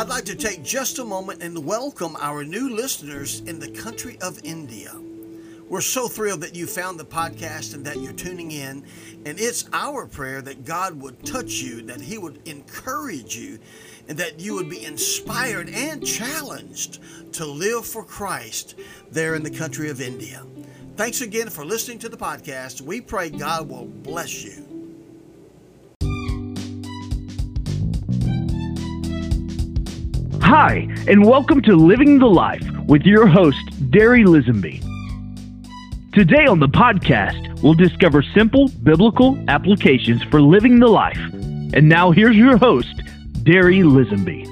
I'd like to take just a moment and welcome our new listeners in the country of India. We're so thrilled that you found the podcast and that you're tuning in. And it's our prayer that God would touch you, that He would encourage you, and that you would be inspired and challenged to live for Christ there in the country of India. Thanks again for listening to the podcast. We pray God will bless you. Hi, and welcome to Living the Life with your host, Derry Lisenby. Today on the podcast, we'll discover simple biblical applications for living the life. And now here's your host, Derry Lisenby.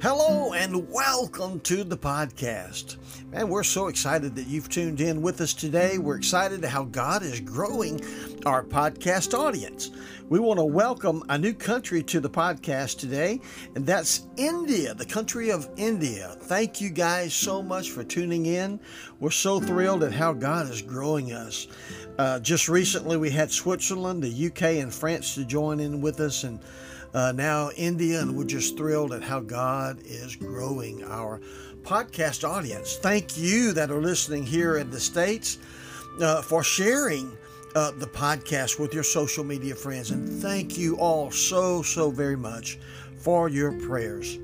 Hello and welcome to the podcast. Man, we're so excited that you've tuned in with us today. We're excited how God is growing our podcast audience. We want to welcome a new country to the podcast today, and that's India, the country of India. Thank you guys so much for tuning in. We're so thrilled at how God is growing us. Just recently, we had Switzerland, the UK, and France to join in with us, and now India, and we're just thrilled at how God is growing our podcast audience. Thank you that are listening here in the States for sharing the podcast with your social media friends. And thank you all so very much for your prayers.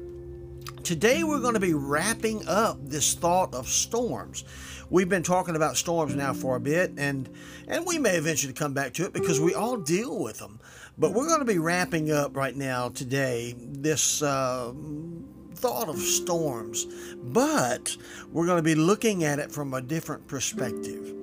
Today we're going to be wrapping up this thought of storms. We've been talking about storms now for a bit, and we may eventually come back to it because we all deal with them. But we're going to be wrapping up right now today this thought of storms. But we're going to be looking at it from a different perspective.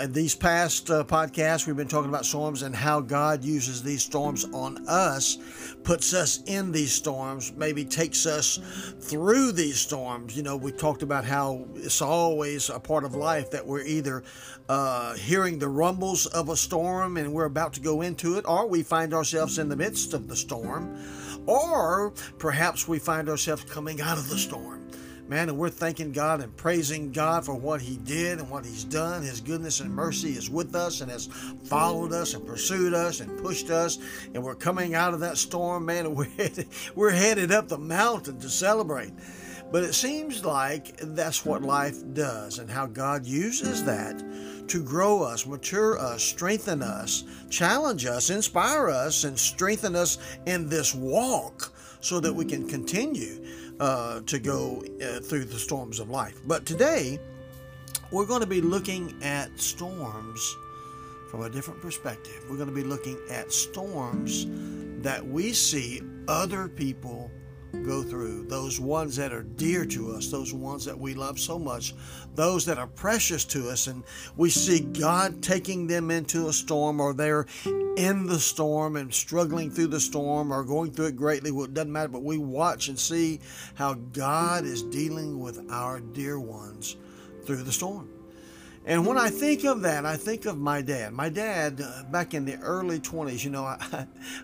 In these past podcasts, we've been talking about storms and how God uses these storms on us, puts us in these storms, maybe takes us through these storms. You know, we talked about how it's always a part of life that we're either hearing the rumbles of a storm and we're about to go into it, or we find ourselves in the midst of the storm, or perhaps we find ourselves coming out of the storm. Man, and we're thanking God and praising God for what He did and what He's done. His goodness and mercy is with us and has followed us and pursued us and pushed us. And we're coming out of that storm, man, and we're headed up the mountain to celebrate. But it seems like that's what life does, and how God uses that to grow us, mature us, strengthen us, challenge us, inspire us, and strengthen us in this walk so that we can continue to go through the storms of life. But today, we're going to be looking at storms from a different perspective. We're going to be looking at storms that we see other people go through, those ones that are dear to us, those ones that we love so much, those that are precious to us, and we see God taking them into a storm, or they're in the storm and struggling through the storm or going through it greatly. Well, it doesn't matter, but we watch and see how God is dealing with our dear ones through the storm. And when I think of that, I think of my dad. My dad, back in the early 20s, you know,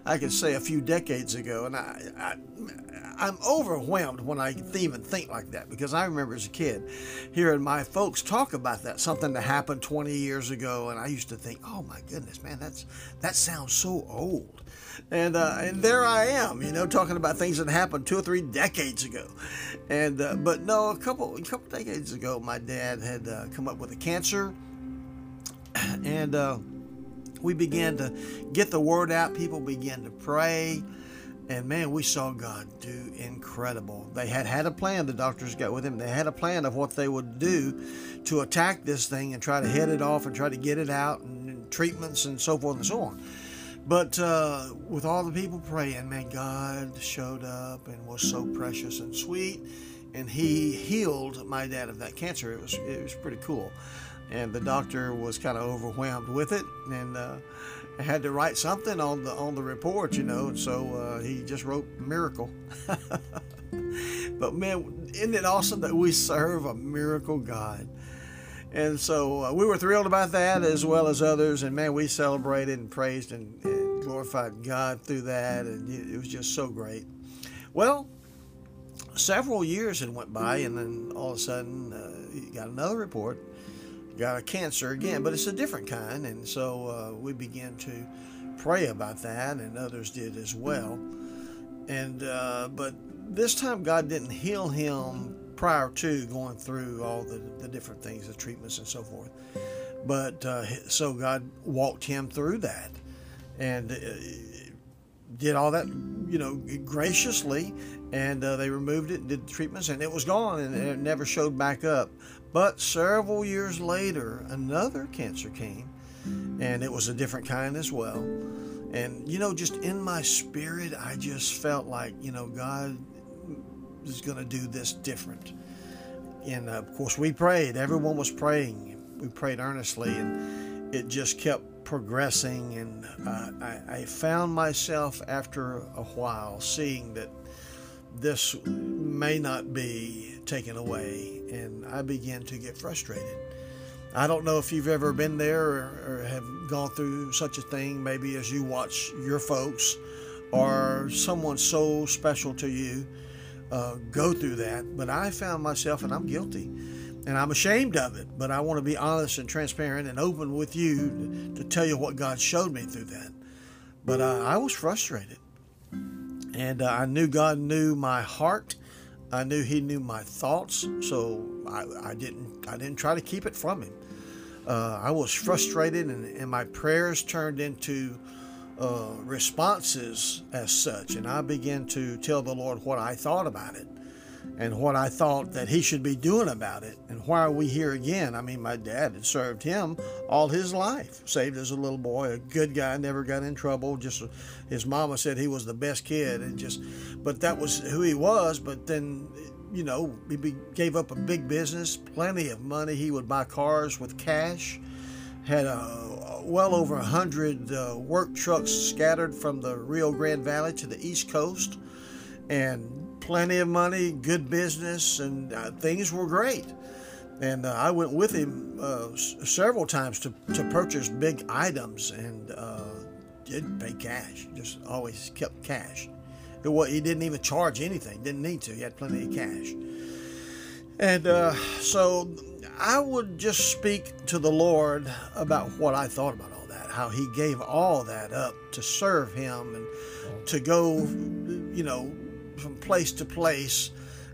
I could say a few decades ago, and I'm overwhelmed when I even think like that, because I remember as a kid hearing my folks talk about that, something that happened 20 years ago, and I used to think, oh my goodness, man, that sounds so old. And there I am, you know, talking about things that happened 2 or 3 decades ago. And but no, a couple decades ago, my dad had come up with a cancer, and we began to get the word out. People began to pray, and man, we saw God do incredible. They had a plan. The doctors got with him. They had a plan of what they would do to attack this thing and try to head it off and try to get it out, and treatments and so forth and so on. But with all the people praying, man, God showed up and was so precious and sweet, and He healed my dad of that cancer. It was pretty cool, and the doctor was kind of overwhelmed with it, and I had to write something on the report, you know. And so he just wrote miracle. But man, isn't it awesome that we serve a miracle God? And so we were thrilled about that, as well as others. And man, we celebrated and praised and glorified God through that. And it was just so great. Well, several years had went by, and then all of a sudden, he got another report. got a cancer again, but it's a different kind. And so we began to pray about that, and others did as well. And but this time God didn't heal him prior to going through all the different things, the treatments and so forth. But so God walked him through that and did all that, you know, graciously. And they removed it and did the treatments, and it was gone, and it never showed back up. But several years later, another cancer came, and it was a different kind as well. And, you know, just in my spirit, I just felt like, you know, God is going to do this different. And, of course, we prayed. Everyone was praying. We prayed earnestly, and it just kept progressing. And I found myself after a while seeing that this may not be taken away, and I began to get frustrated. I don't know if you've ever been there or have gone through such a thing, maybe as you watch your folks or someone so special to you go through that, but I found myself, and I'm guilty, and I'm ashamed of it, but I want to be honest and transparent and open with you to tell you what God showed me through that. But I was frustrated. And I knew God knew my heart. I knew He knew my thoughts, so I didn't try to keep it from Him. I was frustrated, and my prayers turned into responses as such. And I began to tell the Lord what I thought about it, and what I thought that He should be doing about it, and why are we here again? I mean, my dad had served Him all his life, saved as a little boy, a good guy, never got in trouble. Just his mama said he was the best kid, and just, but that was who he was. But then, you know, he gave up a big business, plenty of money. He would buy cars with cash. Had well over 100 work trucks scattered from the Rio Grande Valley to the East Coast, and plenty of money, good business, and things were great. And I went with him several times to purchase big items, and didn't pay cash, just always kept cash. He didn't even charge anything, didn't need to. He had plenty of cash. And so I would just speak to the Lord about what I thought about all that, how He gave all that up to serve Him and to go, you know, from place to place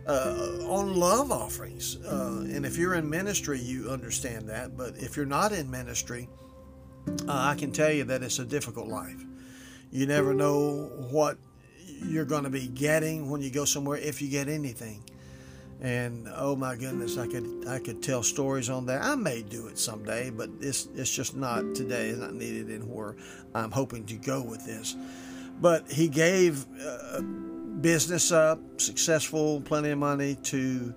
on love offerings. And if you're in ministry, you understand that. But if you're not in ministry, I can tell you that it's a difficult life. You never know what you're going to be getting when you go somewhere, if you get anything. And oh my goodness, I could tell stories on that. I may do it someday, but it's just not today. It's not needed in where I'm hoping to go with this. But He gave business up, successful, plenty of money, to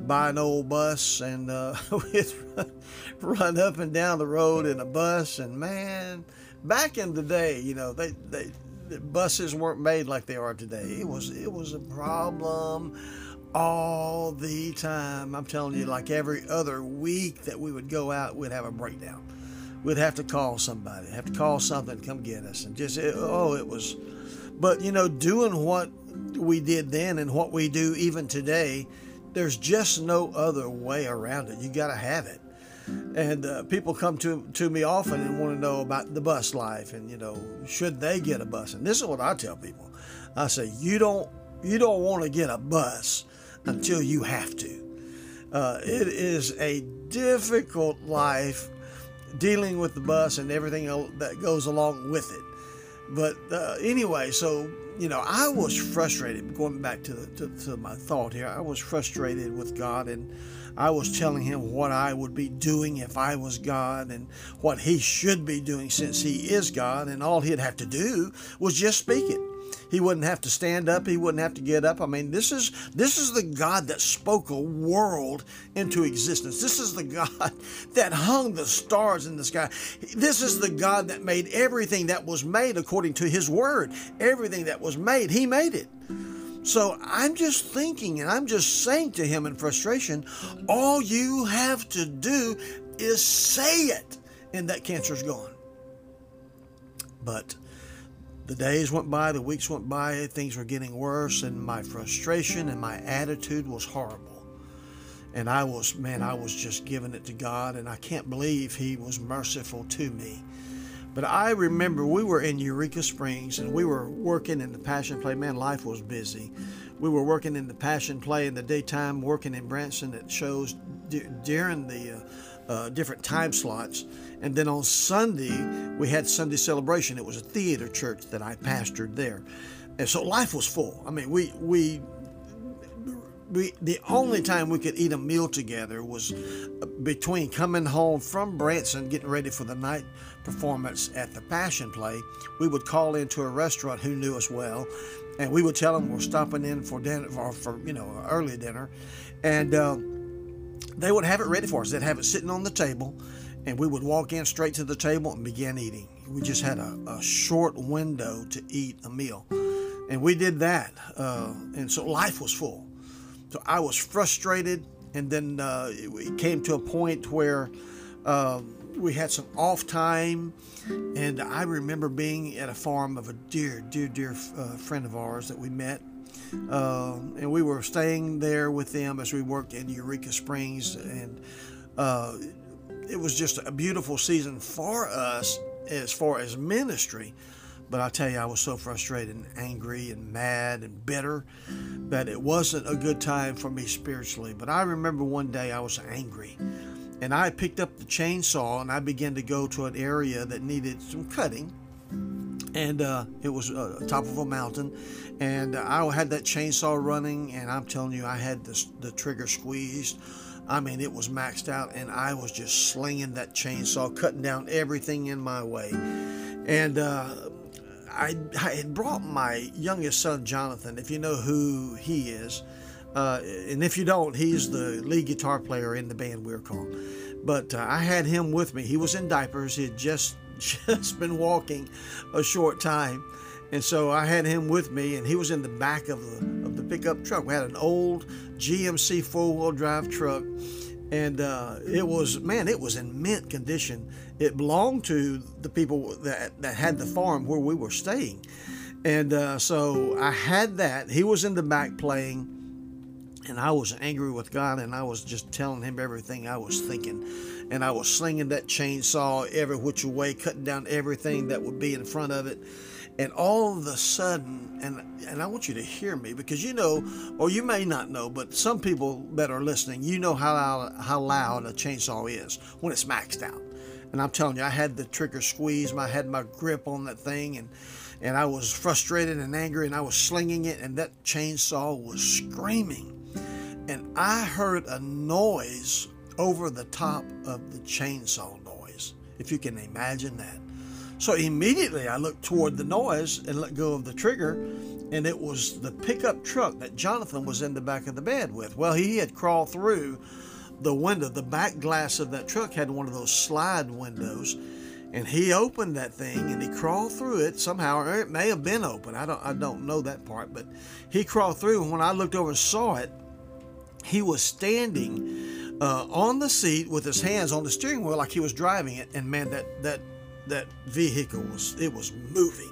buy an old bus, and we'd run up and down the road in a bus. And man, back in the day, you know, the buses weren't made like they are today. It was a problem all the time. I'm telling you, like every other week that we would go out, we'd have a breakdown. We'd have to call somebody, have to call something to come get us, and just it was. But you know, doing what we did then and what we do even today, there's just no other way around it. You got to have it. And people come to me often and want to know about the bus life, and you know, should they get a bus? And this is what I tell people. I say, you don't want to get a bus until you have to. It is a difficult life dealing with the bus and everything that goes along with it. But anyway, so, you know, I was frustrated. Going back to my thought here, I was frustrated with God, and I was telling Him what I would be doing if I was God, and what He should be doing since He is God, and all He'd have to do was just speak it. He wouldn't have to stand up. He wouldn't have to get up. I mean, this is the God that spoke a world into existence. This is the God that hung the stars in the sky. This is the God that made everything that was made according to His word. Everything that was made, He made it. So I'm just thinking, and I'm just saying to Him in frustration, all you have to do is say it, and that cancer's gone. But the days went by, the weeks went by, things were getting worse, and my frustration and my attitude was horrible. And I was just giving it to God, and I can't believe he was merciful to me. But I remember we were in Eureka Springs, and we were working in the Passion Play. Man, life was busy. We were working in the Passion Play in the daytime, working in Branson at shows during the different time slots. And then on Sunday, we had Sunday celebration. It was a theater church that I pastored there. And so life was full. I mean, the only time we could eat a meal together was between coming home from Branson, getting ready for the night performance at the Passion Play. We would call into a restaurant who knew us well, and we would tell them we're stopping in for dinner, or for, you know, early dinner, and they would have it ready for us. They'd have it sitting on the table, and we would walk in straight to the table and begin eating. We just had a short window to eat a meal, and we did that, and so life was full. So I was frustrated, and then it came to a point where we had some off time, and I remember being at a farm of a dear friend of ours that we met, and we were staying there with them as we worked in Eureka Springs, and it was just a beautiful season for us as far as ministry. But I tell you, I was so frustrated and angry and mad and bitter that it wasn't a good time for me spiritually. But I remember one day I was angry, and I picked up the chainsaw, and I began to go to an area that needed some cutting. And it was top of a mountain, and I had that chainsaw running, and I'm telling you, I had the trigger squeezed. I mean, it was maxed out, and I was just slinging that chainsaw, cutting down everything in my way. And I had brought my youngest son, Jonathan, if you know who he is. And if you don't, he's the lead guitar player in the band we're called. But I had him with me. He was in diapers. He had just been walking a short time. And so I had him with me, and he was in the back of the pickup truck. We had an old GMC four-wheel drive truck. And it was in mint condition. It belonged to the people that had the farm where we were staying. And so I had that. He was in the back playing, and I was angry with God, and I was just telling him everything I was thinking. And I was slinging that chainsaw every which way, cutting down everything that would be in front of it. And all of a sudden, and I want you to hear me, because you know, or you may not know, but some people that are listening, you know how loud a chainsaw is when it's maxed out. And I'm telling you, I had the trigger squeezed. I had my grip on that thing, and I was frustrated and angry, and I was slinging it, and that chainsaw was screaming. And I heard a noise over the top of the chainsaw noise, if you can imagine that. So immediately I looked toward the noise and let go of the trigger, and it was the pickup truck that Jonathan was in the back of the bed with. Well, he had crawled through the window. The back glass of that truck had one of those slide windows, and he opened that thing and he crawled through it somehow, or it may have been open. I don't know that part, but he crawled through, and when I looked over and saw it, he was standing on the seat with his hands on the steering wheel like he was driving it, and man, that vehicle was moving.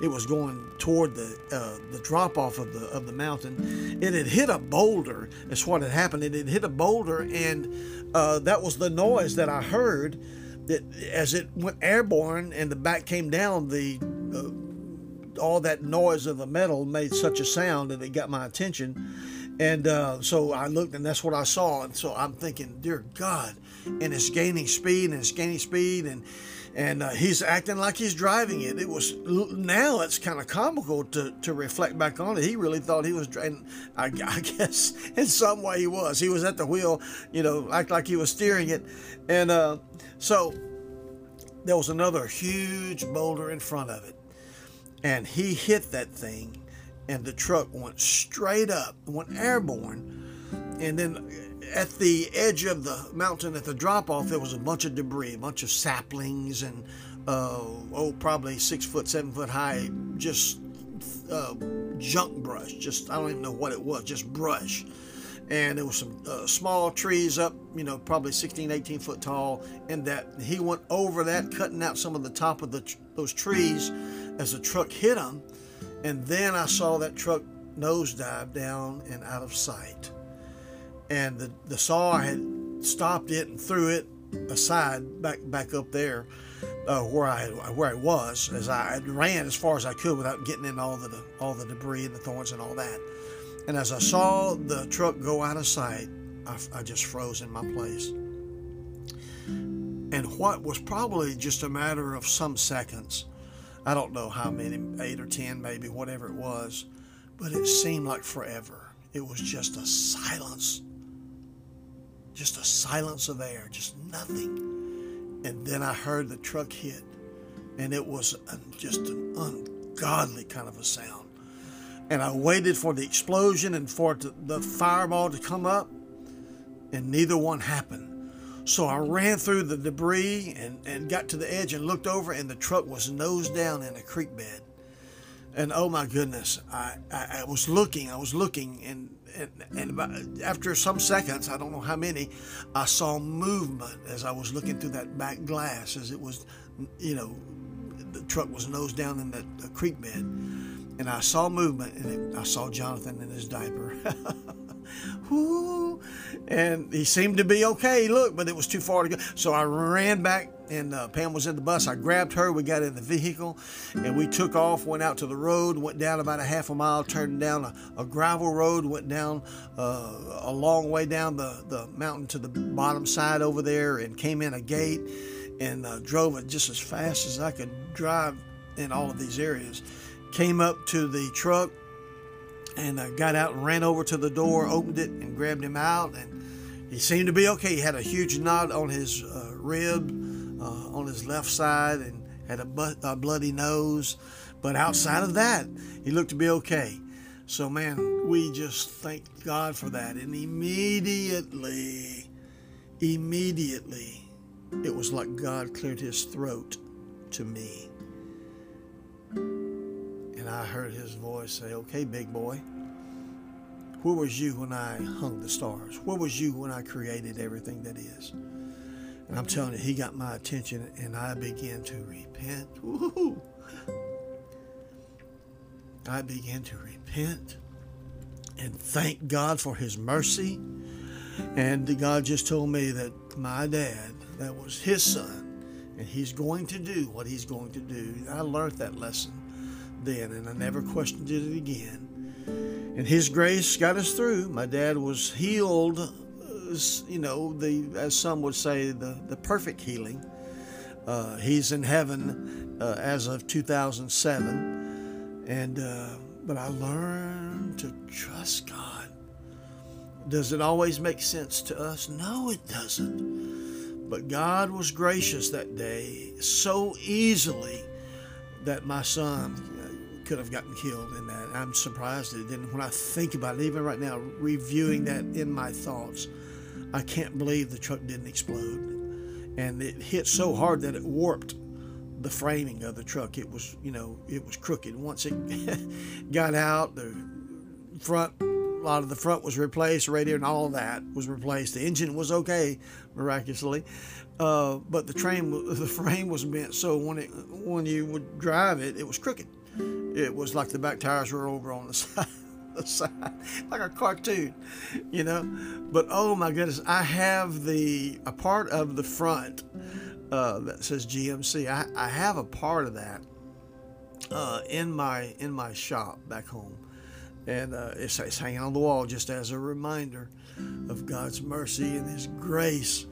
It was going toward the drop off of the mountain. It had hit a boulder. That's what had happened. It had hit a boulder, and that was the noise that I heard. That as it went airborne and the back came down, the all that noise of the metal made such a sound that it got my attention. And so I looked, and that's what I saw. And so I'm thinking, dear God, and it's gaining speed, and it's gaining speed, and he's acting like he's driving it. It was, now it's kind of comical to reflect back on it. He really thought he was driving. I guess in some way he was. He was at the wheel, you know, act like he was steering it. And so there was another huge boulder in front of it, and he hit that thing, and the truck went straight up, went airborne, and then at the edge of the mountain at the drop-off, there was a bunch of debris, a bunch of saplings, and probably 6 foot, 7 foot high, just junk brush. Just, I don't even know what it was, just brush. And there was some small trees up, you know, probably 16, 18 foot tall. And that he went over that, cutting out some of the top of those trees as the truck hit them. And then I saw that truck nosedive down and out of sight. and the saw had stopped it and threw it aside back up there where I was, as I ran as far as I could without getting in all the debris and the thorns and all that. And as I saw the truck go out of sight, I just froze in my place. And what was probably just a matter of some seconds, I don't know how many, 8 or 10 maybe, whatever it was, but it seemed like forever. It was just a silence of air, just nothing. And then I heard the truck hit, and it was just an ungodly kind of a sound. And I waited for the explosion and for the fireball to come up, and neither one happened. So I ran through the debris and got to the edge and looked over, and the truck was nose down in a creek bed. And oh my goodness, I was looking, and about, after some seconds, I don't know how many, I saw movement as I was looking through that back glass, as it was, the truck was nose down in the creek bed. And I saw movement, and I saw Jonathan in his diaper. Whoo! And he seemed to be okay, look, but it was too far to go. So I ran back, and Pam was in the bus. I grabbed her, we got in the vehicle, and we took off, went out to the road, went down about a half a mile, turned down a gravel road, went down a long way down the mountain to the bottom side over there, and came in a gate, and drove it just as fast as I could drive in all of these areas. Came up to the truck, and I got out and ran over to the door, opened it, and grabbed him out. And he seemed to be okay. He had a huge knot on his rib, on his left side, and had a bloody nose. But outside of that, he looked to be okay. So, man, we just thank God for that. And immediately, it was like God cleared his throat to me. And I heard his voice say, "Okay, big boy, where was you when I hung the stars? Where was you when I created everything that is?" And I'm telling you, he got my attention, and I began to repent. Woo-hoo. I began to repent and thank God for his mercy. And God just told me that my dad, that was his son, and he's going to do what he's going to do. I learned that lesson then, and I never questioned it again. And his grace got us through. My dad was healed, as some would say, the perfect healing. He's in heaven as of 2007. And but I learned to trust God. Does it always make sense to us? No, it doesn't. But God was gracious that day so easily that my son could have gotten killed in that. I'm surprised it didn't. When I think about it, even right now, reviewing that in my thoughts, I can't believe the truck didn't explode. And it hit so hard that it warped the framing of the truck. It was, it was crooked. Once it got out, a lot of the front was replaced, radiator and all that was replaced. The engine was okay, miraculously, but the frame was bent. So when you would drive it, it was crooked. It was like the back tires were over on the side, like a cartoon, But oh my goodness, I have a part of the front that says GMC. I have a part of that in my shop back home, and it's hanging on the wall just as a reminder of God's mercy and His grace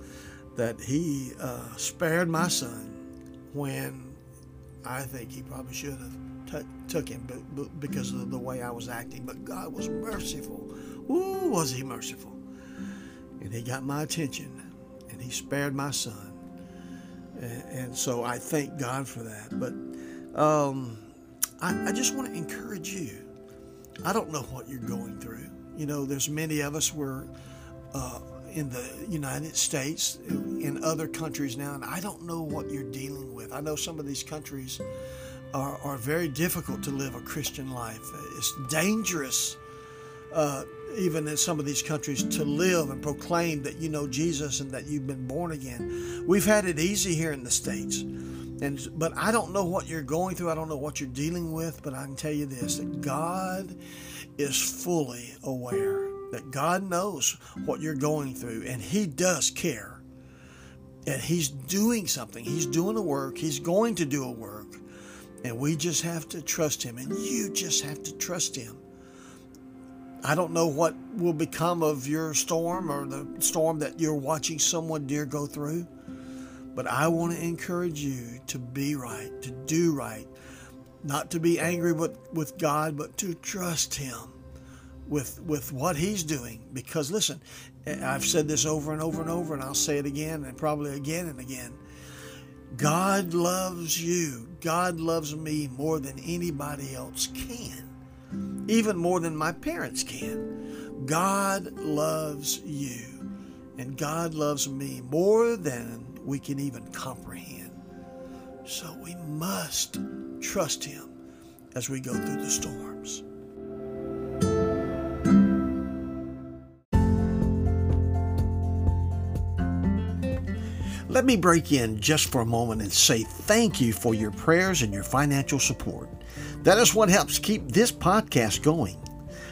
that He spared my son when I think He probably should have. Took him because of the way I was acting, but God was merciful. Ooh, was He merciful? And He got my attention, and He spared my son, and so I thank God for that. But I just want to encourage you. I don't know what you're going through. There's many of us were in the United States, in other countries now, and I don't know what you're dealing with. I know some of these countries are very difficult to live a Christian life. It's dangerous, even in some of these countries, to live and proclaim that you know Jesus and that you've been born again. We've had it easy here in the States, but I don't know what you're going through. I don't know what you're dealing with, but I can tell you this, that God is fully aware that God knows what you're going through, and He does care. And He's doing something. He's doing a work. He's going to do a work. And we just have to trust Him. And you just have to trust Him. I don't know what will become of your storm or the storm that you're watching someone dear go through. But I want to encourage you to be right, to do right. Not to be angry with God, but to trust Him with what He's doing. Because listen, I've said this over and over and over, and I'll say it again and probably again and again. God loves you. God loves me more than anybody else can, even more than my parents can. God loves you, and God loves me more than we can even comprehend. So we must trust Him as we go through the storms. Let me break in just for a moment and say thank you for your prayers and your financial support. That is what helps keep this podcast going.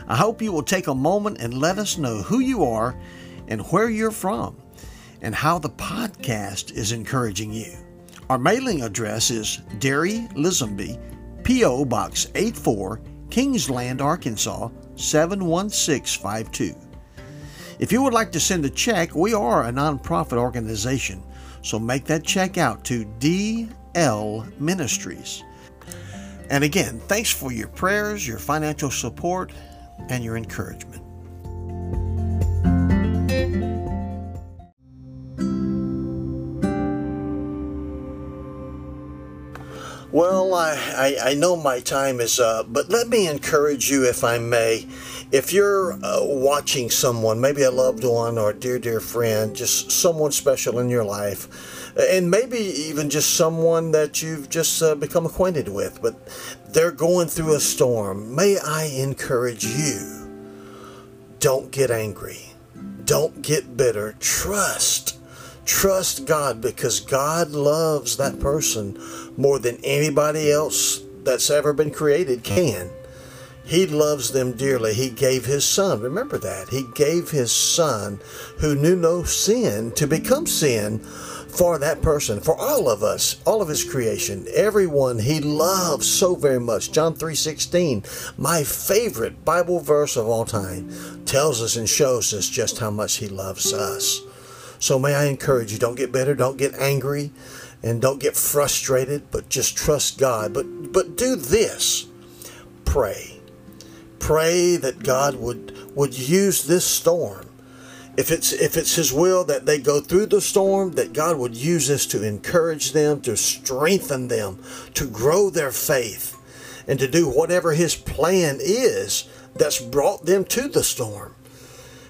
I hope you will take a moment and let us know who you are and where you're from and how the podcast is encouraging you. Our mailing address is Derry Lisenby, P.O. Box 84, Kingsland, Arkansas, 71652. If you would like to send a check, we are a nonprofit organization. So make that check out to DL Ministries. And again, thanks for your prayers, your financial support, and your encouragement. Well, I know my time is up, but let me encourage you, if I may. If you're watching someone, maybe a loved one or a dear, dear friend, just someone special in your life, and maybe even just someone that you've just become acquainted with, but they're going through a storm, may I encourage you, don't get angry. Don't get bitter. Trust God, because God loves that person more than anybody else that's ever been created can. He loves them dearly. He gave His Son. Remember that. He gave His Son, who knew no sin, to become sin for that person, for all of us, all of His creation, everyone He loves so very much. John 3:16, my favorite Bible verse of all time, tells us and shows us just how much He loves us. So may I encourage you, don't get bitter, don't get angry, and don't get frustrated, but just trust God. But do this. Pray. Pray that God would use this storm. If it's His will that they go through the storm, that God would use this to encourage them, to strengthen them, to grow their faith, and to do whatever His plan is that's brought them to the storm.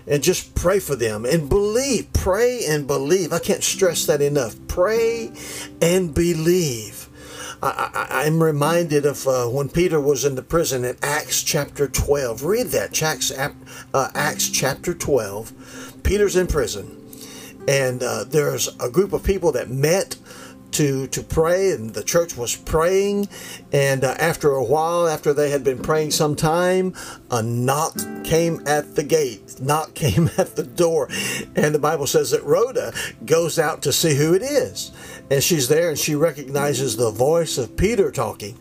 And just pray for them and believe. Pray and believe. I can't stress that enough. Pray and believe. I'm reminded of when Peter was in the prison in Acts chapter 12. Read that. Acts chapter 12. Peter's in prison. And there's a group of people that met to pray, and the church was praying, and after a while, after they had been praying some time, a knock came at the door, and the Bible says that Rhoda goes out to see who it is, and she's there, and she recognizes the voice of Peter talking.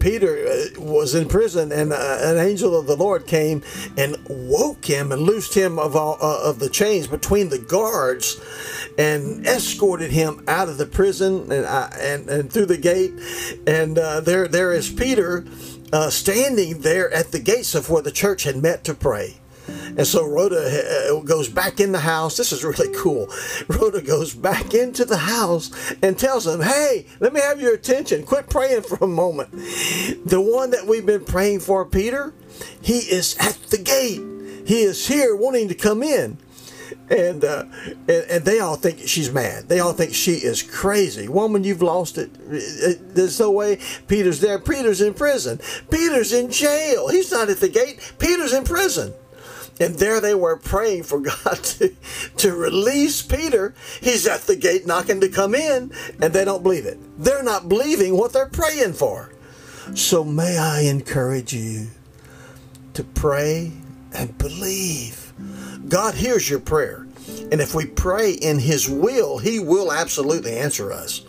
Peter was in prison, and an angel of the Lord came and woke him and loosed him of the chains between the guards and escorted him out of the prison and through the gate. And there is Peter standing there at the gates of where the church had met to pray. And so Rhoda goes back in the house. This is really cool. Rhoda goes back into the house and tells him, hey, let me have your attention. Quit praying for a moment. The one that we've been praying for, Peter, he is at the gate. He is here wanting to come in. And they all think she's mad. They all think she is crazy. Woman, you've lost it. There's no way Peter's there. Peter's in prison. Peter's in jail. He's not at the gate. Peter's in prison. And there they were praying for God to release Peter. He's at the gate knocking to come in, and they don't believe it. They're not believing what they're praying for. So may I encourage you to pray and believe. God hears your prayer. And if we pray in His will, He will absolutely answer us.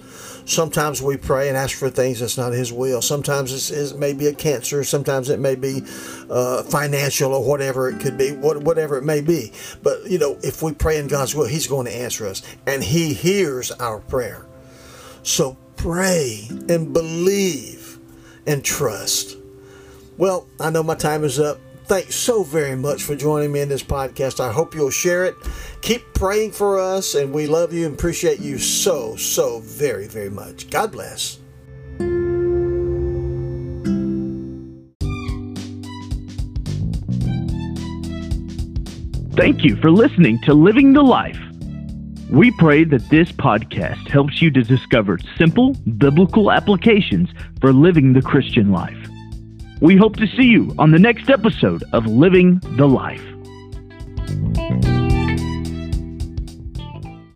Sometimes we pray and ask for things that's not His will. Sometimes it may be a cancer. Sometimes it may be financial or whatever it could be, whatever it may be. But, you know, if we pray in God's will, He's going to answer us. And He hears our prayer. So pray and believe and trust. Well, I know my time is up. Thanks so very much for joining me in this podcast. I hope you'll share it. Keep praying for us, and we love you and appreciate you so, so very, very much. God bless. Thank you for listening to Living the Life. We pray that this podcast helps you to discover simple biblical applications for living the Christian life. We hope to see you on the next episode of Living the Life.